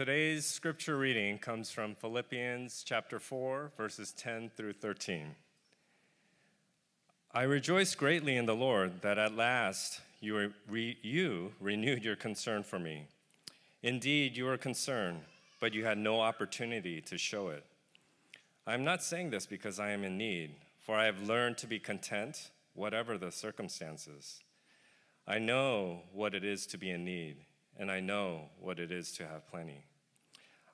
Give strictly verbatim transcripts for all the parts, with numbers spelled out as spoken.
Today's scripture reading comes from Philippians chapter four, verses ten through thirteen. I rejoice greatly in the Lord that at last you, re you renewed your concern for me. Indeed, you were concerned, but you had no opportunity to show it. I am not saying this because I am in need, for I have learned to be content, whatever the circumstances. I know what it is to be in need, and I know what it is to have plenty.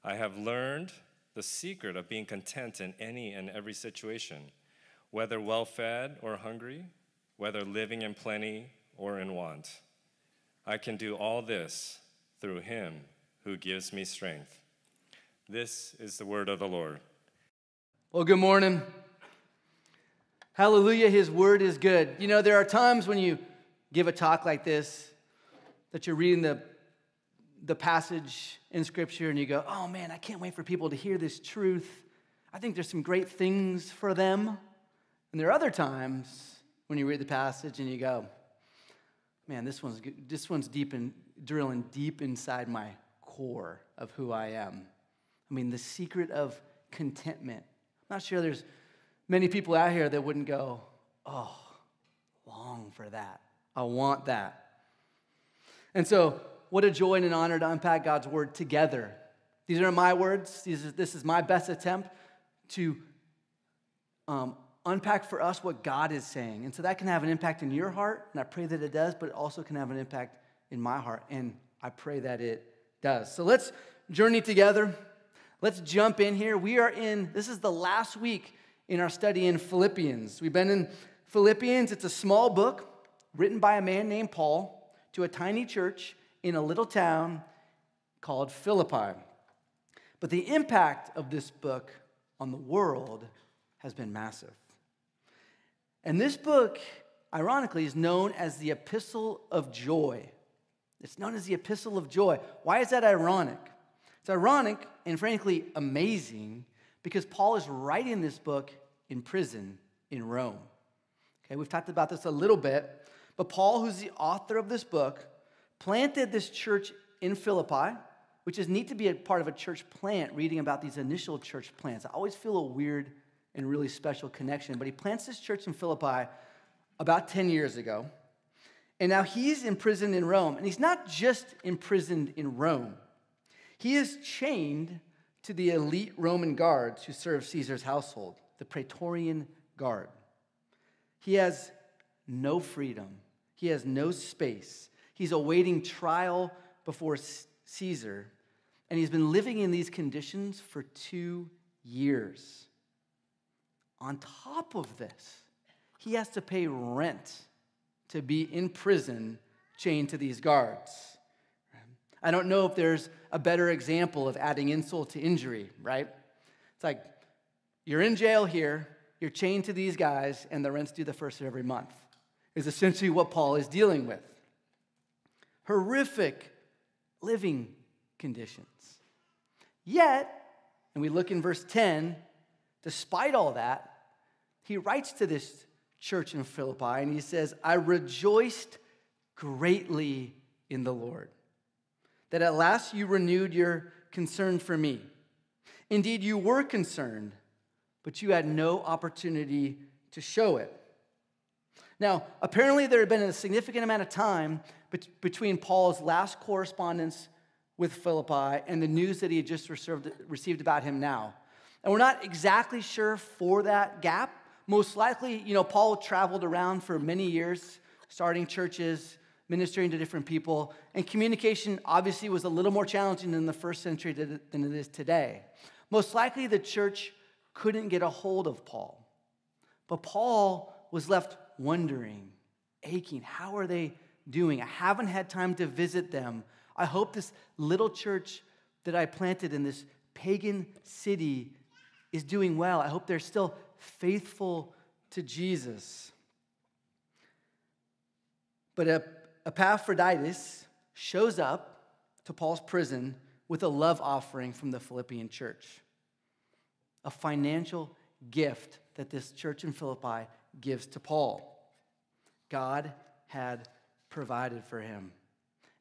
I have learned the secret of being content in any and every situation, whether well-fed or hungry, whether living in plenty or in want. I can do all this through him who gives me strength. This is the word of the Lord. Well, good morning. Hallelujah, his word is good. You know, there are times when you give a talk like this, that you're reading the, the passage in Scripture and you go, oh man, I can't wait for people to hear this truth. I think there's some great things for them. And there are other times when you read the passage and you go, man, this one's, this one's deep in, drilling deep inside my core of who I am. I mean, the secret of contentment. I'm not sure there's many people out here that wouldn't go, oh, long for that. I want that. And so, what a joy and an honor to unpack God's word together. These are my words. These are, this is my best attempt to um, unpack for us what God is saying. And so that can have an impact in your heart, and I pray that it does, but it also can have an impact in my heart, and I pray that it does. So let's journey together. Let's jump in here. We are in, this is the last week in our study in Philippians. We've been in Philippians. It's a small book written by a man named Paul to a tiny church in a little town called Philippi. But the impact of this book on the world has been massive. And this book, ironically, is known as the Epistle of Joy. It's known as the Epistle of Joy. Why is that ironic? It's ironic and frankly amazing because Paul is writing this book in prison in Rome. Okay, we've talked about this a little bit, but Paul, who's the author of this book, planted this church in Philippi, which is neat to be a part of a church plant, reading about these initial church plants. I always feel a weird and really special connection, but he plants this church in Philippi about ten years ago, and now he's imprisoned in Rome, and he's not just imprisoned in Rome. He is chained to the elite Roman guards who serve Caesar's household, the Praetorian guard. He has no freedom. He has no space. He's awaiting trial before Caesar, and he's been living in these conditions for two years. On top of this, he has to pay rent to be in prison, chained to these guards. I don't know if there's a better example of adding insult to injury, right? It's like, you're in jail here, you're chained to these guys, and the rent's due the first of every month, is essentially what Paul is dealing with. Horrific living conditions. Yet, and we look in verse ten, despite all that, he writes to this church in Philippi, and he says, I rejoiced greatly in the Lord, that at last you renewed your concern for me. Indeed, you were concerned, but you had no opportunity to show it. Now, apparently there had been a significant amount of time between Paul's last correspondence with Philippi and the news that he had just received about him now. And we're not exactly sure for that gap. Most likely, you know, Paul traveled around for many years, starting churches, ministering to different people, and communication obviously was a little more challenging in the first century than it is today. Most likely the church couldn't get a hold of Paul. But Paul was left wondering, aching, how are they doing? I haven't had time to visit them. I hope this little church that I planted in this pagan city is doing well. I hope they're still faithful to Jesus. But Epaphroditus shows up to Paul's prison with a love offering from the Philippian church, a financial gift that this church in Philippi gives to Paul. God had provided for him.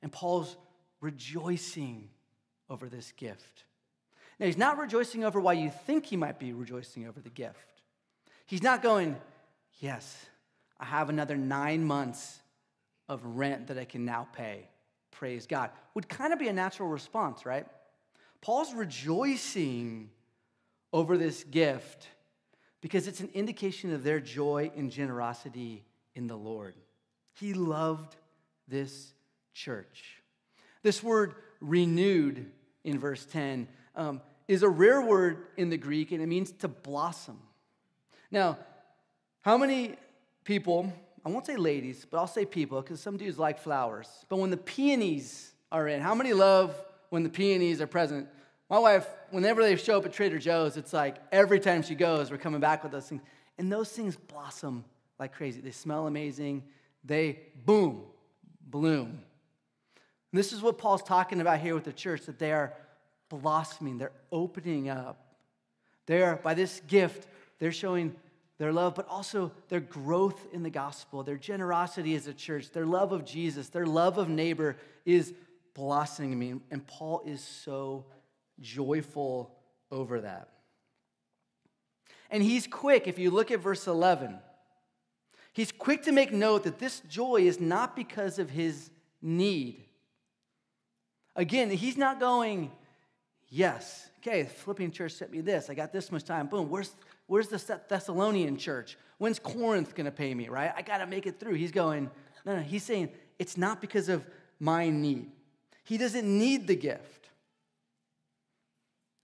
And Paul's rejoicing over this gift. Now, he's not rejoicing over why you think he might be rejoicing over the gift. He's not going, yes, I have another nine months of rent that I can now pay. Praise God. Would kind of be a natural response, right? Paul's rejoicing over this gift because it's an indication of their joy and generosity in the Lord. He loved this church. This word renewed in verse ten um, is a rare word in the Greek, and it means to blossom. Now, how many people, I won't say ladies, but I'll say people, because some dudes like flowers. But when the peonies are in, how many love when the peonies are present? My wife, whenever they show up at Trader Joe's, it's like every time she goes, we're coming back with those things. And those things blossom like crazy. They smell amazing. They, boom, bloom. And this is what Paul's talking about here with the church, that they are blossoming. They're opening up. They are, by this gift, they're showing their love, but also their growth in the gospel, their generosity as a church, their love of Jesus, their love of neighbor is blossoming. And Paul is so joyful over that. And he's quick, if you look at verse eleven, he's quick to make note that this joy is not because of his need. Again, he's not going, yes, okay, the Philippian church sent me this, I got this much time, boom, where's Where's the Thessalonian church? When's Corinth going to pay me, right? I got to make it through. He's going, no, no, he's saying, it's not because of my need. He doesn't need the gift.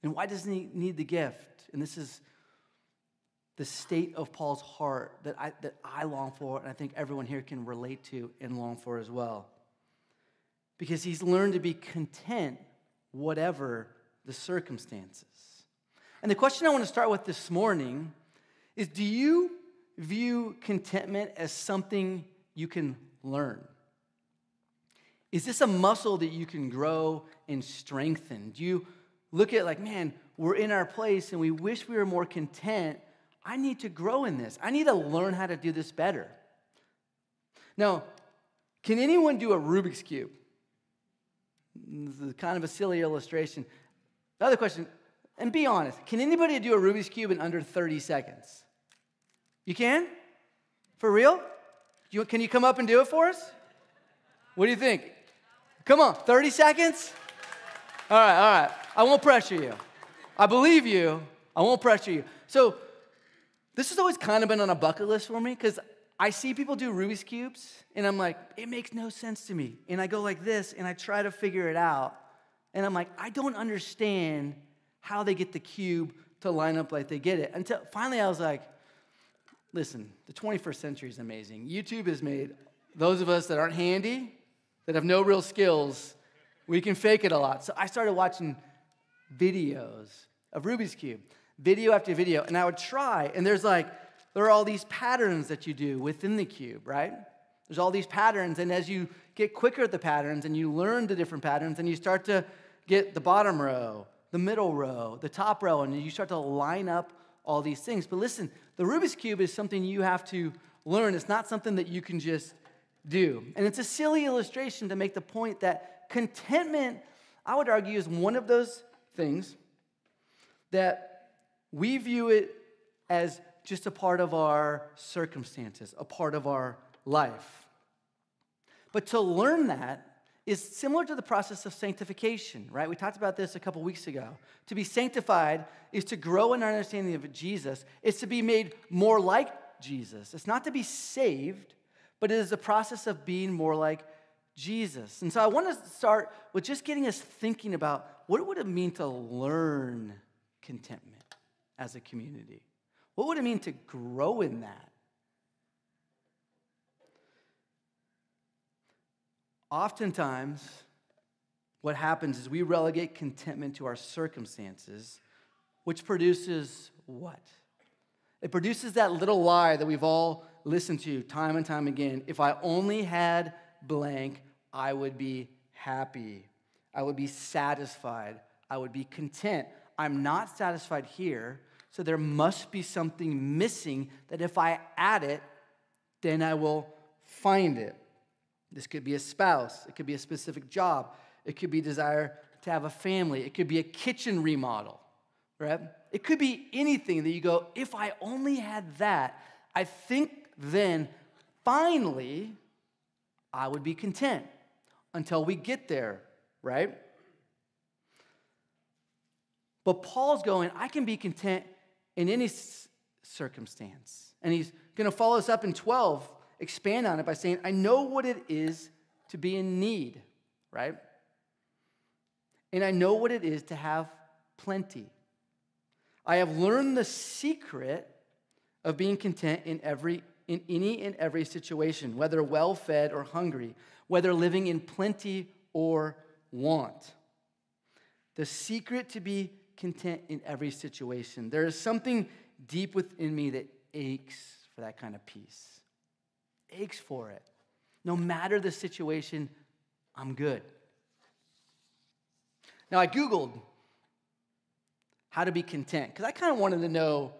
And why doesn't he need the gift? And this is the state of Paul's heart that I, that I long for, and I think everyone here can relate to and long for as well. Because he's learned to be content, whatever the circumstances. And the question I want to start with this morning is, do you view contentment as something you can learn? Is this a muscle that you can grow and strengthen? Do you look at like, man, we're in our place and we wish we were more content. I need to grow in this. I need to learn how to do this better. Now, can anyone do a Rubik's Cube? This is kind of a silly illustration. Another question. And be honest, can anybody do a Rubik's Cube in under thirty seconds? You can? For real? You, can you come up and do it for us? What do you think? Come on, thirty seconds? All right, all right. I won't pressure you. I believe you. I won't pressure you. So this has always kind of been on a bucket list for me because I see people do Rubik's Cubes, and I'm like, it makes no sense to me. And I go like this, and I try to figure it out. And I'm like, I don't understand how they get the cube to line up like they get it. Until finally I was like, listen, the twenty-first century is amazing. YouTube has made those of us that aren't handy, that have no real skills, we can fake it a lot. So I started watching videos of Rubik's Cube, video after video, and I would try, and there's like, there are all these patterns that you do within the cube, right? There's all these patterns, and as you get quicker at the patterns, and you learn the different patterns, and you start to get the bottom row, the middle row, the top row, and you start to line up all these things. But listen, the Rubik's Cube is something you have to learn. It's not something that you can just do. And it's a silly illustration to make the point that contentment, I would argue, is one of those things that we view it as just a part of our circumstances, a part of our life. But to learn that is similar to the process of sanctification, right? We talked about this a couple weeks ago. To be sanctified is to grow in our understanding of Jesus. It's to be made more like Jesus. It's not to be saved, but it is the process of being more like Jesus. And so I want to start with just getting us thinking about what would it mean to learn contentment as a community? What would it mean to grow in that? Oftentimes, what happens is we relegate contentment to our circumstances, which produces what? It produces that little lie that we've all listened to time and time again. If I only had blank, I would be happy. I would be satisfied. I would be content. I'm not satisfied here, so there must be something missing that if I add it, then I will find it. This could be a spouse. It could be a specific job. It could be desire to have a family. It could be a kitchen remodel, right? It could be anything that you go, if I only had that, I think then finally I would be content until we get there, right? But Paul's going, I can be content in any circumstance. And he's going to follow us up in twelve, expand on it by saying, I know what it is to be in need, right? And I know what it is to have plenty. I have learned the secret of being content in every in any and every situation, whether well-fed or hungry, whether living in plenty or want. The secret to be content in every situation. There is something deep within me that aches for that kind of peace. Aches for it. No matter the situation, I'm good. Now, I Googled how to be content, because I kind of wanted to know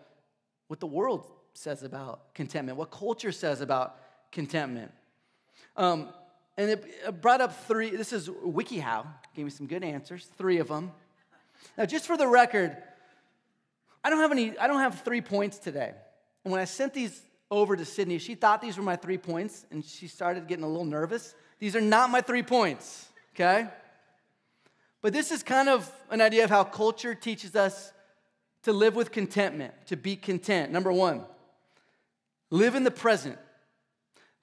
what the world says about contentment, what culture says about contentment. Um, and it brought up three. This is WikiHow. Gave me some good answers, three of them. Now, just for the record, I don't have any. I don't have three points today. And when I sent these over to Sydney, she thought these were my three points, and she started getting a little nervous. These are not my three points, okay? But this is kind of an idea of how culture teaches us to live with contentment, to be content. Number one, live in the present.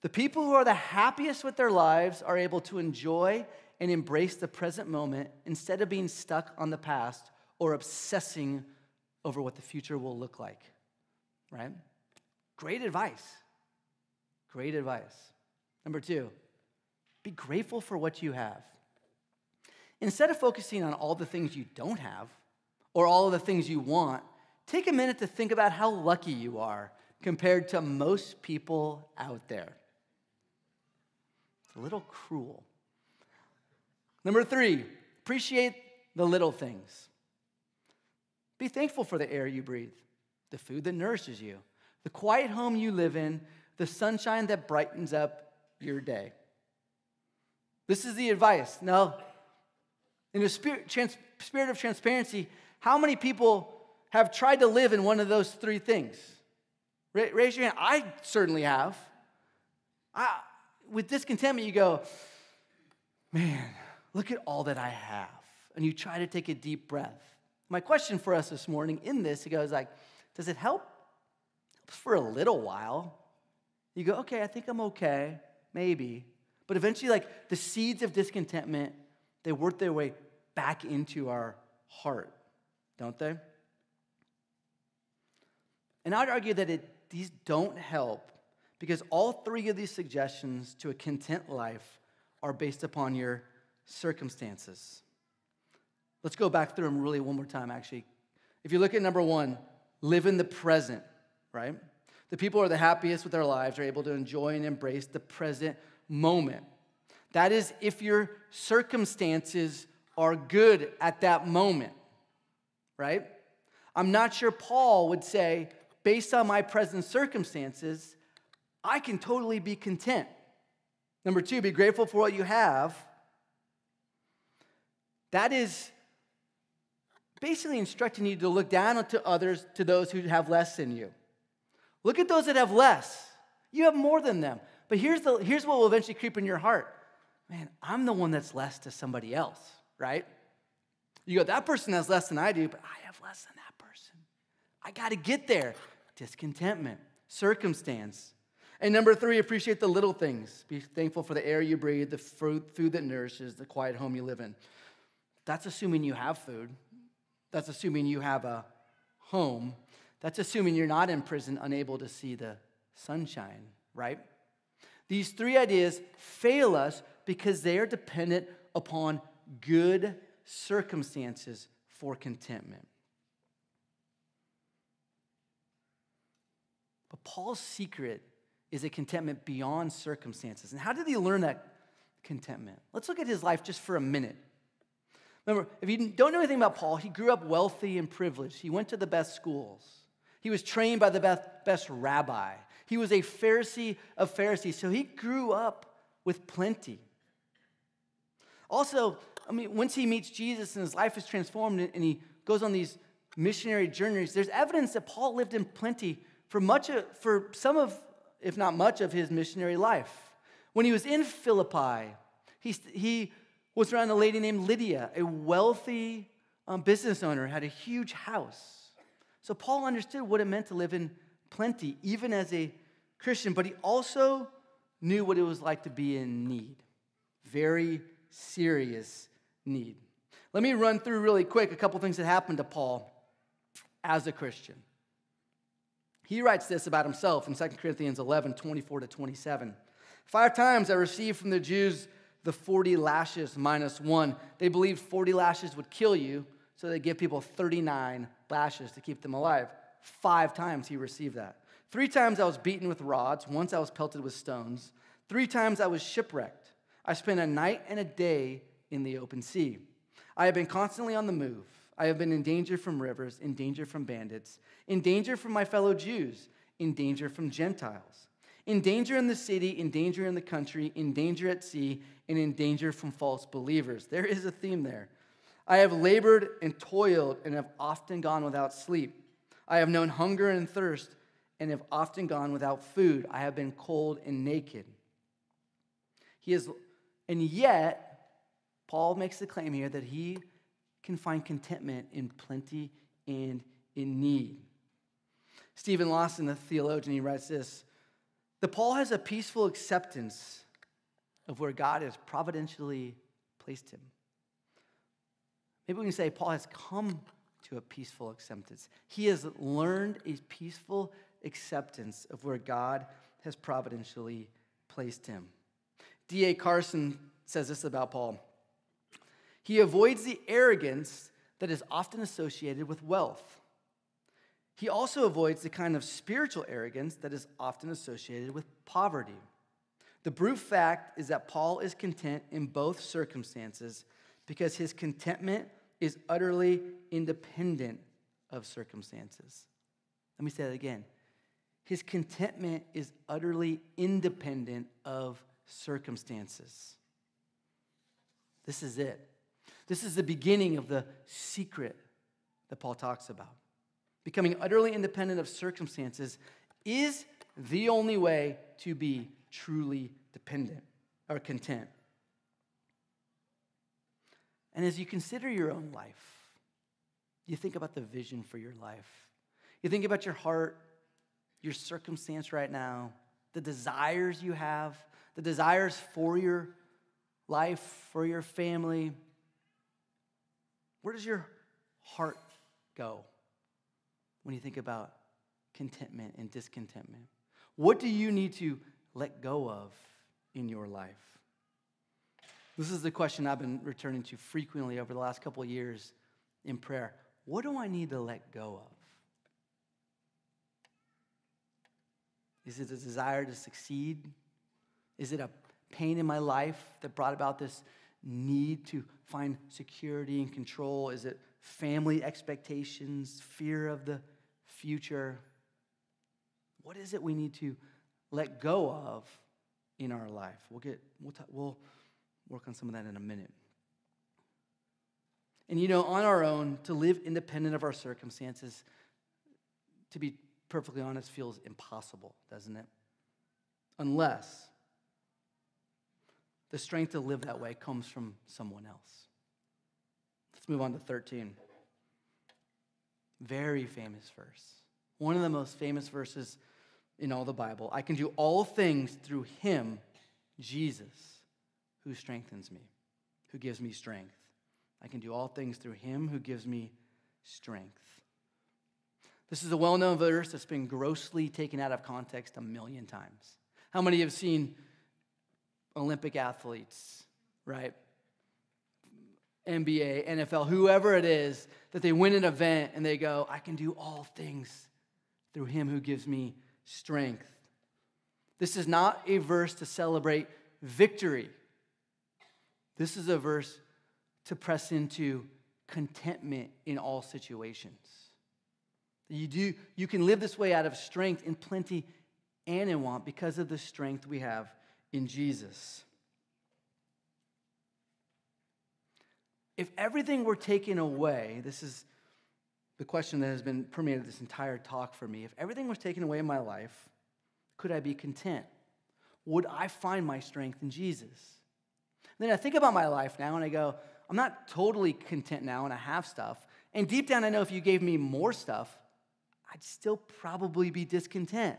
The people who are the happiest with their lives are able to enjoy and embrace the present moment instead of being stuck on the past or obsessing over what the future will look like, right? Great advice. Great advice. Number two, be grateful for what you have. Instead of focusing on all the things you don't have or all the things you want, take a minute to think about how lucky you are compared to most people out there. It's a little cruel. Number three, appreciate the little things. Be thankful for the air you breathe, the food that nourishes you, the quiet home you live in, the sunshine that brightens up your day. This is the advice. No. In a spirit, trans, spirit of transparency, how many people have tried to live in one of those three things? Ra- raise your hand. I certainly have. I, with discontentment, you go, man, look at all that I have. And you try to take a deep breath. My question for us this morning in this, it goes like, does it help? It helps for a little while. You go, okay, I think I'm okay, maybe. But eventually, like, the seeds of discontentment, they work their way back into our heart, don't they? And I'd argue that it, these don't help because all three of these suggestions to a content life are based upon your circumstances. Let's go back through them really one more time, actually. If you look at number one, live in the present, right? The people who are the happiest with their lives are able to enjoy and embrace the present moment. That is if your circumstances are good at that moment, right? I'm not sure Paul would say, based on my present circumstances, I can totally be content. Number two, be grateful for what you have. That is basically instructing you to look down to others, to those who have less than you. Look at those that have less. You have more than them. But here's, the, here's what will eventually creep in your heart. Man, I'm the one that's less to somebody else, right? You go, that person has less than I do, but I have less than that person. I got to get there. Discontentment, circumstance. And number three, appreciate the little things. Be thankful for the air you breathe, the food that nourishes, the quiet home you live in. That's assuming you have food. That's assuming you have a home. That's assuming you're not in prison, unable to see the sunshine, right? These three ideas fail us because they are dependent upon good circumstances for contentment. But Paul's secret is a contentment beyond circumstances. And how did he learn that contentment? Let's look at his life just for a minute. Remember, if you don't know anything about Paul, he grew up wealthy and privileged. He went to the best schools. He was trained by the best rabbi. He was a Pharisee of Pharisees. So he grew up with plenty. Also, I mean, once he meets Jesus and his life is transformed and he goes on these missionary journeys, there's evidence that Paul lived in plenty for much of, for some of, if not much of his missionary life. When he was in Philippi, he, he was around a lady named Lydia, a wealthy um, business owner, had a huge house. So Paul understood what it meant to live in plenty, even as a Christian, but he also knew what it was like to be in need, very serious need. Let me run through really quick a couple things that happened to Paul as a Christian. He writes this about himself in Second Corinthians eleven, twenty-four to twenty-seven. Five times I received from the Jews the forty lashes minus one. They believed forty lashes would kill you, so they give people thirty-nine lashes to keep them alive. Five times he received that. Three times I was beaten with rods. Once I was pelted with stones. Three times I was shipwrecked. I spent a night and a day in the open sea. I have been constantly on the move. I have been in danger from rivers, in danger from bandits, in danger from my fellow Jews, in danger from Gentiles, in danger in the city, in danger in the country, in danger at sea, and in danger from false believers. There is a theme there. I have labored and toiled and have often gone without sleep. I have known hunger and thirst and have often gone without food. I have been cold and naked. He is, and yet, Paul makes the claim here that he can find contentment in plenty and in need. Stephen Lawson, the theologian, he writes this, that Paul has a peaceful acceptance of where God has providentially placed him. Maybe we can say Paul has come to a peaceful acceptance. He has learned a peaceful acceptance of where God has providentially placed him. D A Carson says this about Paul. He avoids the arrogance that is often associated with wealth. He also avoids the kind of spiritual arrogance that is often associated with poverty. The brute fact is that Paul is content in both circumstances because his contentment is utterly independent of circumstances. Let me say that again. His contentment is utterly independent of circumstances. This is it. This is the beginning of the secret that Paul talks about. Becoming utterly independent of circumstances is the only way to be truly dependent or content. And as you consider your own life, you think about the vision for your life. You think about your heart, your circumstance right now, the desires you have, the desires for your life, for your family. Where does your heart go when you think about contentment and discontentment? What do you need to let go of in your life? This is the question I've been returning to frequently over the last couple of years in prayer. What do I need to let go of? Is it a desire to succeed? Is it a pain in my life that brought about this need to find security and control? Is it family expectations, fear of the future? What is it we need to let go of in our life? We'll get we'll t- we'll work on some of that in a minute. And you know, on our own, to live independent of our circumstances, to be perfectly honest, feels impossible, doesn't it? Unless the strength to live that way comes from someone else. Let's move on to thirteen. Very famous verse. One of the most famous verses in all the Bible. I can do all things through him, Jesus, who strengthens me, who gives me strength. I can do all things through him who gives me strength. This is a well-known verse that's been grossly taken out of context a million times. How many have seen Olympic athletes, right? N B A, N F L, whoever it is, that they win an event and they go, I can do all things through him who gives me strength. This is not a verse to celebrate victory. This is a verse to press into contentment in all situations. You do, you can live this way out of strength in plenty and in want because of the strength we have in Jesus. If everything were taken away, this is the question that has been permeated this entire talk for me. If everything was taken away in my life, could I be content? Would I find my strength in Jesus? Then I think about my life now and I go, I'm not totally content now and I have stuff. And deep down I know if you gave me more stuff, I'd still probably be discontent.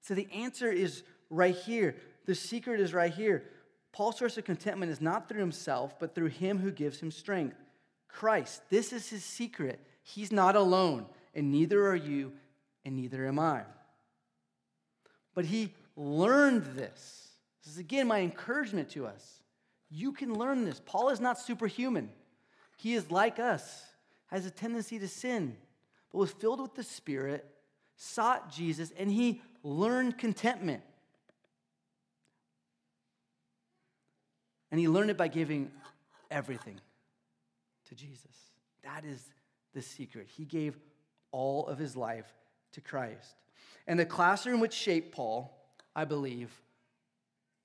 So the answer is right here. The secret is right here. Paul's source of contentment is not through himself, but through him who gives him strength. Christ, this is his secret. He's not alone, and neither are you, and neither am I. But he learned this. This is, again, my encouragement to us. You can learn this. Paul is not superhuman. He is like us, has a tendency to sin, but was filled with the Spirit, sought Jesus, and he learned contentment. And he learned it by giving everything to Jesus. That is the secret. He gave all of his life to Christ. And the classroom which shaped Paul, I believe,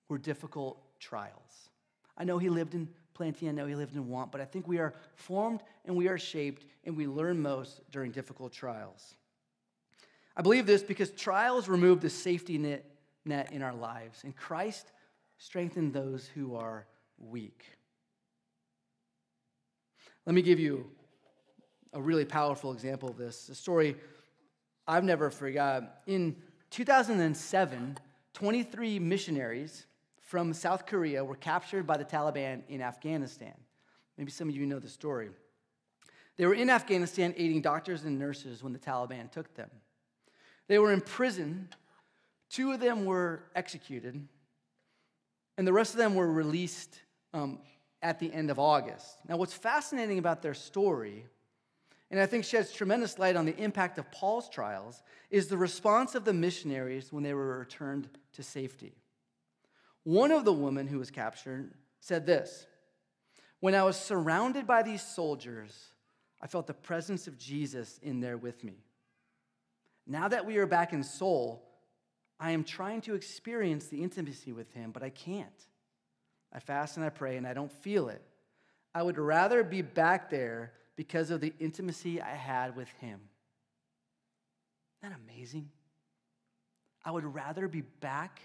were difficult trials. I know he lived in plenty, I know he lived in want, but I think we are formed and we are shaped and we learn most during difficult trials. I believe this because trials remove the safety net in our lives, and Christ strengthened those who are weak. Let me give you a really powerful example of this, a story I've never forgot. In two thousand seven, twenty-three missionaries from South Korea were captured by the Taliban in Afghanistan. Maybe some of you know the story. They were in Afghanistan aiding doctors and nurses when the Taliban took them. They were in prison. Two of them were executed, and the rest of them were released um, at the end of August. Now, what's fascinating about their story, and I think sheds tremendous light on the impact of Paul's trials, is the response of the missionaries when they were returned to safety. One of the women who was captured said this: "When I was surrounded by these soldiers, I felt the presence of Jesus in there with me. Now that we are back in Seoul, I am trying to experience the intimacy with him, but I can't. I fast and I pray and I don't feel it. I would rather be back there because of the intimacy I had with him." Isn't that amazing? I would rather be back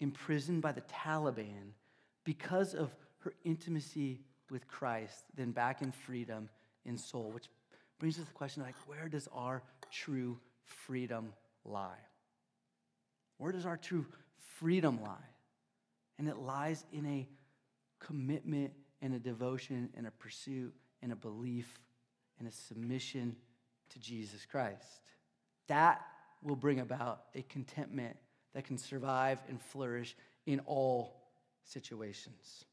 imprisoned by the Taliban because of her intimacy with Christ than back in freedom in Seoul, which brings us to the question, like, where does our true freedom lie? Where does our true freedom lie? And it lies in a commitment and a devotion and a pursuit and a belief and a submission to Jesus Christ. That will bring about a contentment that can survive and flourish in all situations.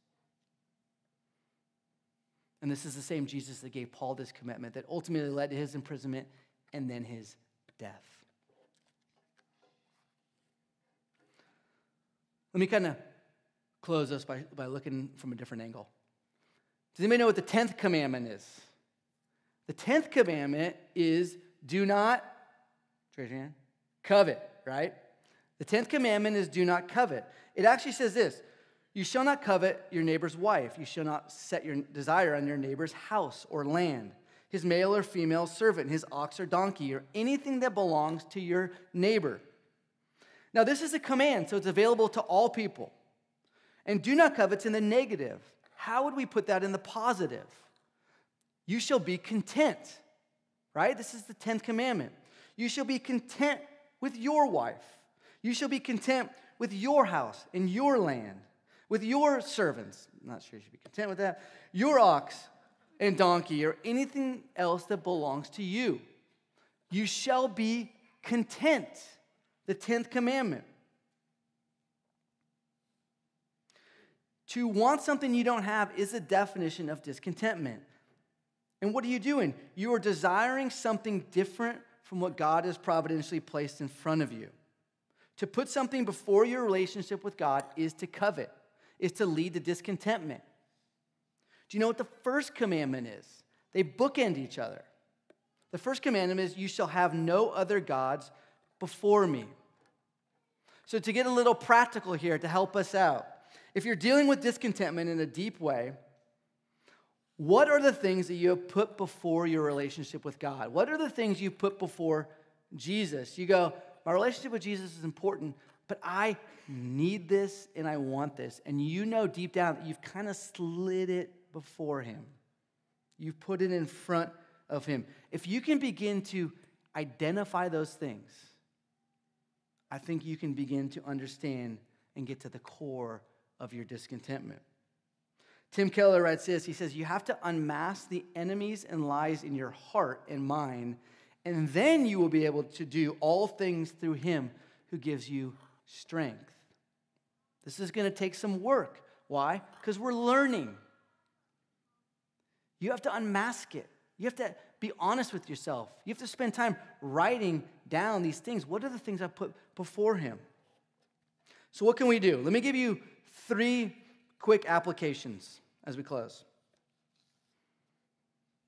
And this is the same Jesus that gave Paul this commitment that ultimately led to his imprisonment and then his death. Let me kind of close us by, by looking from a different angle. Does anybody know what the tenth commandment is? The tenth commandment is do not, raise your hand, covet, right? The tenth commandment is do not covet. It actually says this: you shall not covet your neighbor's wife. You shall not set your desire on your neighbor's house or land, his male or female servant, his ox or donkey, or anything that belongs to your neighbor. Now, this is a command, so it's available to all people. And do not covet's in the negative. How would we put that in the positive? You shall be content, right? This is the tenth commandment. You shall be content with your wife. You shall be content with your house and your land, with your servants. I'm not sure you should be content with that. Your ox and donkey or anything else that belongs to you. You shall be content. The tenth commandment. To want something you don't have is a definition of discontentment. And what are you doing? You are desiring something different from what God has providentially placed in front of you. To put something before your relationship with God is to covet, is to lead to discontentment. Do you know what the first commandment is? They bookend each other. The first commandment is, you shall have no other gods before me. So to get a little practical here to help us out, if you're dealing with discontentment in a deep way, What are the things that you have put before your relationship with God? What are the things you put before Jesus? You go, my relationship with Jesus is important, but I need this and I want this. And you know deep down that you've kind of slid it before him. You've put it in front of him. If you can begin to identify those things, I think you can begin to understand and get to the core of your discontentment. Tim Keller writes this. He says, you have to unmask the enemies and lies in your heart and mind, and then you will be able to do all things through him who gives you strength. This is going to take some work. Why? Because we're learning. You have to unmask it. You have to be honest with yourself. You have to spend time writing down these things. What are the things I put before him? So what can we do? Let me give you three quick applications as we close.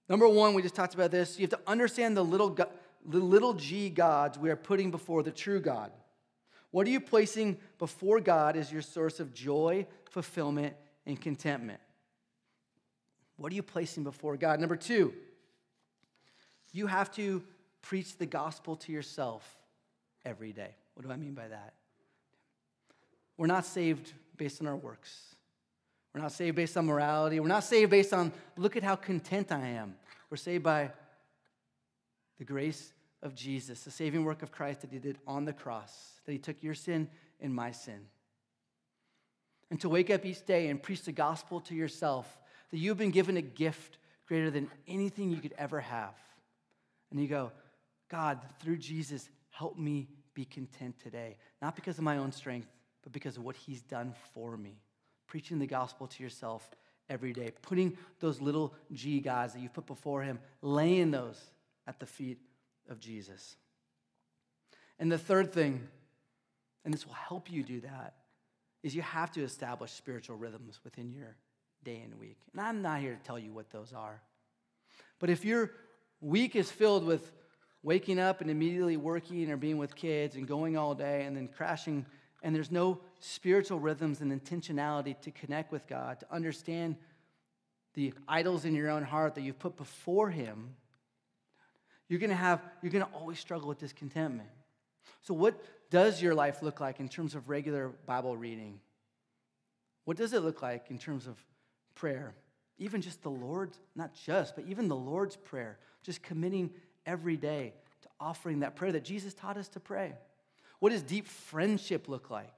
Number one, we just talked about this. You have to understand the little, the little g gods we are putting before the true God. What are you placing before God as your source of joy, fulfillment, and contentment? What are you placing before God? Number two, you have to preach the gospel to yourself every day. What do I mean by that? We're not saved based on our works. We're not saved based on morality. We're not saved based on, look at how content I am. We're saved by the grace of Jesus, the saving work of Christ that he did on the cross, that he took your sin and my sin. And to wake up each day and preach the gospel to yourself, that you've been given a gift greater than anything you could ever have. And you go, God, through Jesus, help me be content today. Not because of my own strength, but because of what he's done for me. Preaching the gospel to yourself every day. Putting those little G guys that you've put before him, laying those at the feet of Jesus. And the third thing, and this will help you do that, is you have to establish spiritual rhythms within your day and week. And I'm not here to tell you what those are. But if your week is filled with waking up and immediately working or being with kids and going all day and then crashing, and there's no spiritual rhythms and intentionality to connect with God, to understand the idols in your own heart that you've put before him, you're going to have, you're going to always struggle with discontentment. So what does your life look like in terms of regular Bible reading? What does it look like in terms of prayer? Even just the Lord's, not just, but even the Lord's Prayer, just committing every day to offering that prayer that Jesus taught us to pray. What does deep friendship look like?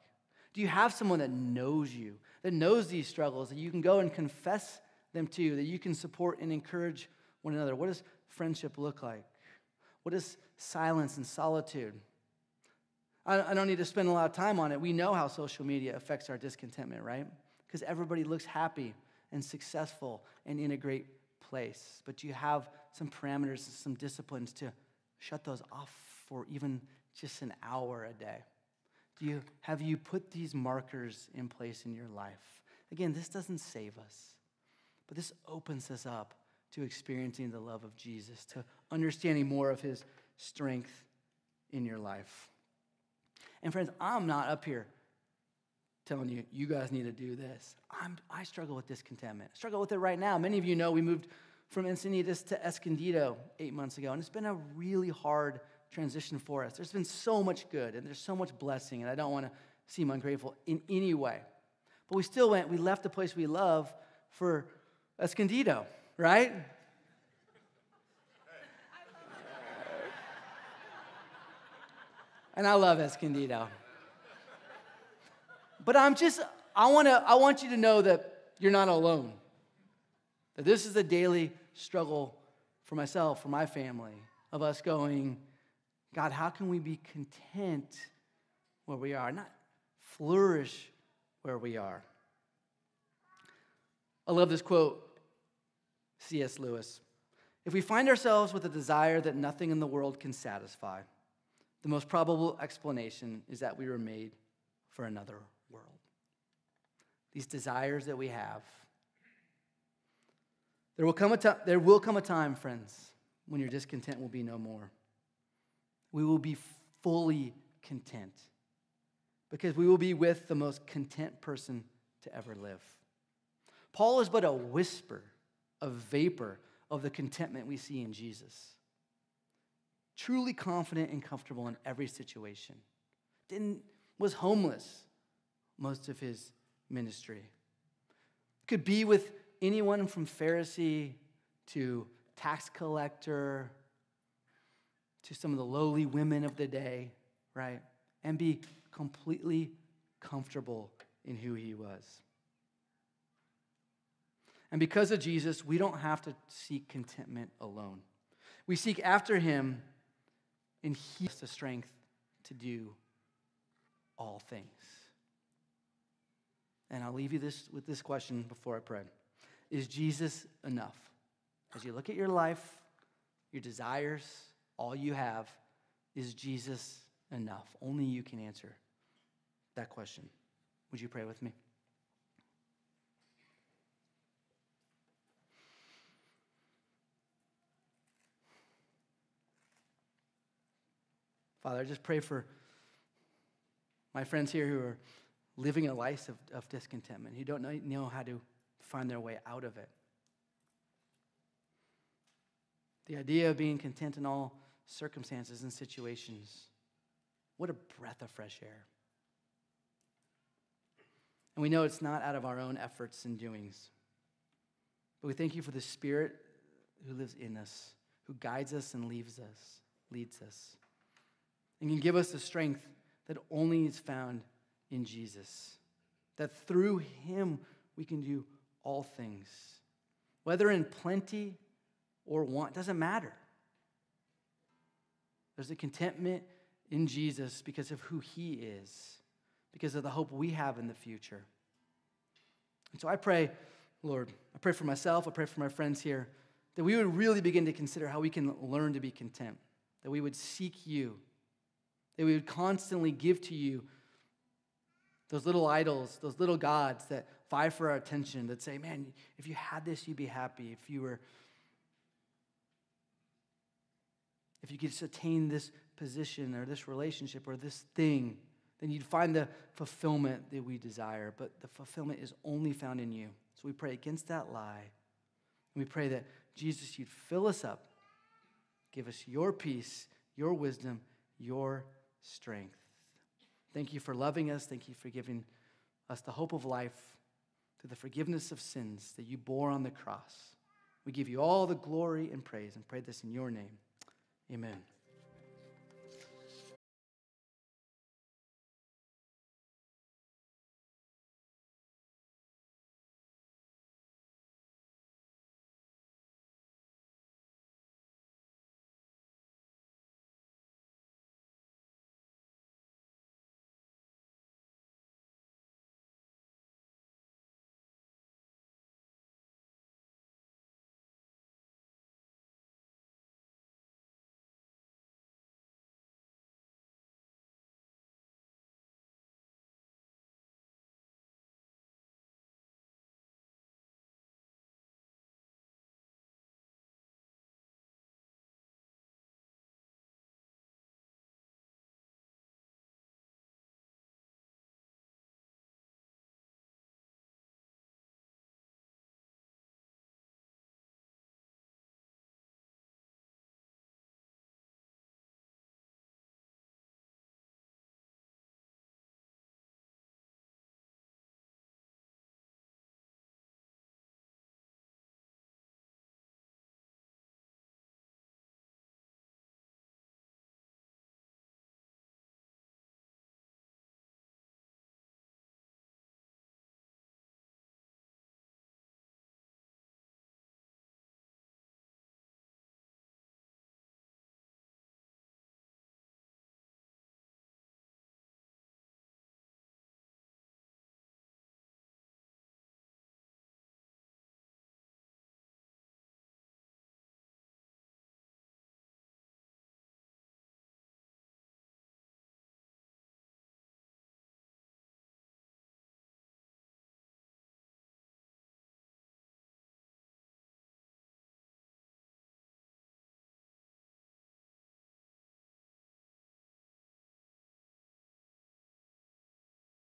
Do you have someone that knows you, that knows these struggles, that you can go and confess them to, that you can support and encourage one another? What does friendship look like? What is silence and solitude? I, I don't need to spend a lot of time on it. We know how social media affects our discontentment, right? Because everybody looks happy and successful and in a great place. But you have some parameters and some disciplines to shut those off for even just an hour a day. Do you, have you put these markers in place in your life? Again, this doesn't save us, but this opens us up to experiencing the love of Jesus, to understanding more of his strength in your life. And friends, I'm not up here telling you, you guys need to do this. I'm, I struggle with discontentment. I struggle with it right now. Many of you know we moved from Encinitas to Escondido eight months ago, and it's been a really hard transition for us. There's been so much good, and there's so much blessing, and I don't want to seem ungrateful in any way. But we still went, we left the place we love for Escondido, right? And I love Escondido. But I'm just, I want to, I want you to know that you're not alone. That this is a daily struggle for myself, for my family, of us going, God, how can we be content where we are, not flourish where we are? I love this quote, C S Lewis. If we find ourselves with a desire that nothing in the world can satisfy, the most probable explanation is that we were made for another world. These desires that we have. There will come a time, there will come a time, friends, when your discontent will be no more. We will be fully content because we will be with the most content person to ever live. Paul is but a whisper a vapor of the contentment we see in Jesus. Truly confident and comfortable in every situation. Didn't, was homeless most of his ministry. Could be with anyone from Pharisee to tax collector to some of the lowly women of the day, right? And be completely comfortable in who he was. And because of Jesus, we don't have to seek contentment alone. We seek after him, and he has the strength to do all things. And I'll leave you this with this question before I pray. Is Jesus enough? As you look at your life, your desires, all you have, is Jesus enough? Only you can answer that question. Would you pray with me? Father, I just pray for my friends here who are living a life of, of discontentment, who don't know, know how to find their way out of it. The idea of being content in all circumstances and situations, what a breath of fresh air. And we know it's not out of our own efforts and doings. But we thank you for the Spirit who lives in us, who guides us and leaves us, leads us. And can give us the strength that only is found in Jesus. That through him we can do all things. Whether in plenty or want, doesn't matter. There's a contentment in Jesus because of who he is. Because of the hope we have in the future. And so I pray, Lord, I pray for myself, I pray for my friends here, that we would really begin to consider how we can learn to be content. That we would seek you. That we would constantly give to you those little idols, those little gods that vie for our attention, that say, man, if you had this, you'd be happy. If you were, if you could just attain this position or this relationship or this thing, then you'd find the fulfillment that we desire. But the fulfillment is only found in you. So we pray against that lie. And we pray that, Jesus, you'd fill us up. Give us your peace, your wisdom, your strength. Thank you for loving us. Thank you for giving us the hope of life through the forgiveness of sins that you bore on the cross. We give you all the glory and praise and pray this in your name. Amen.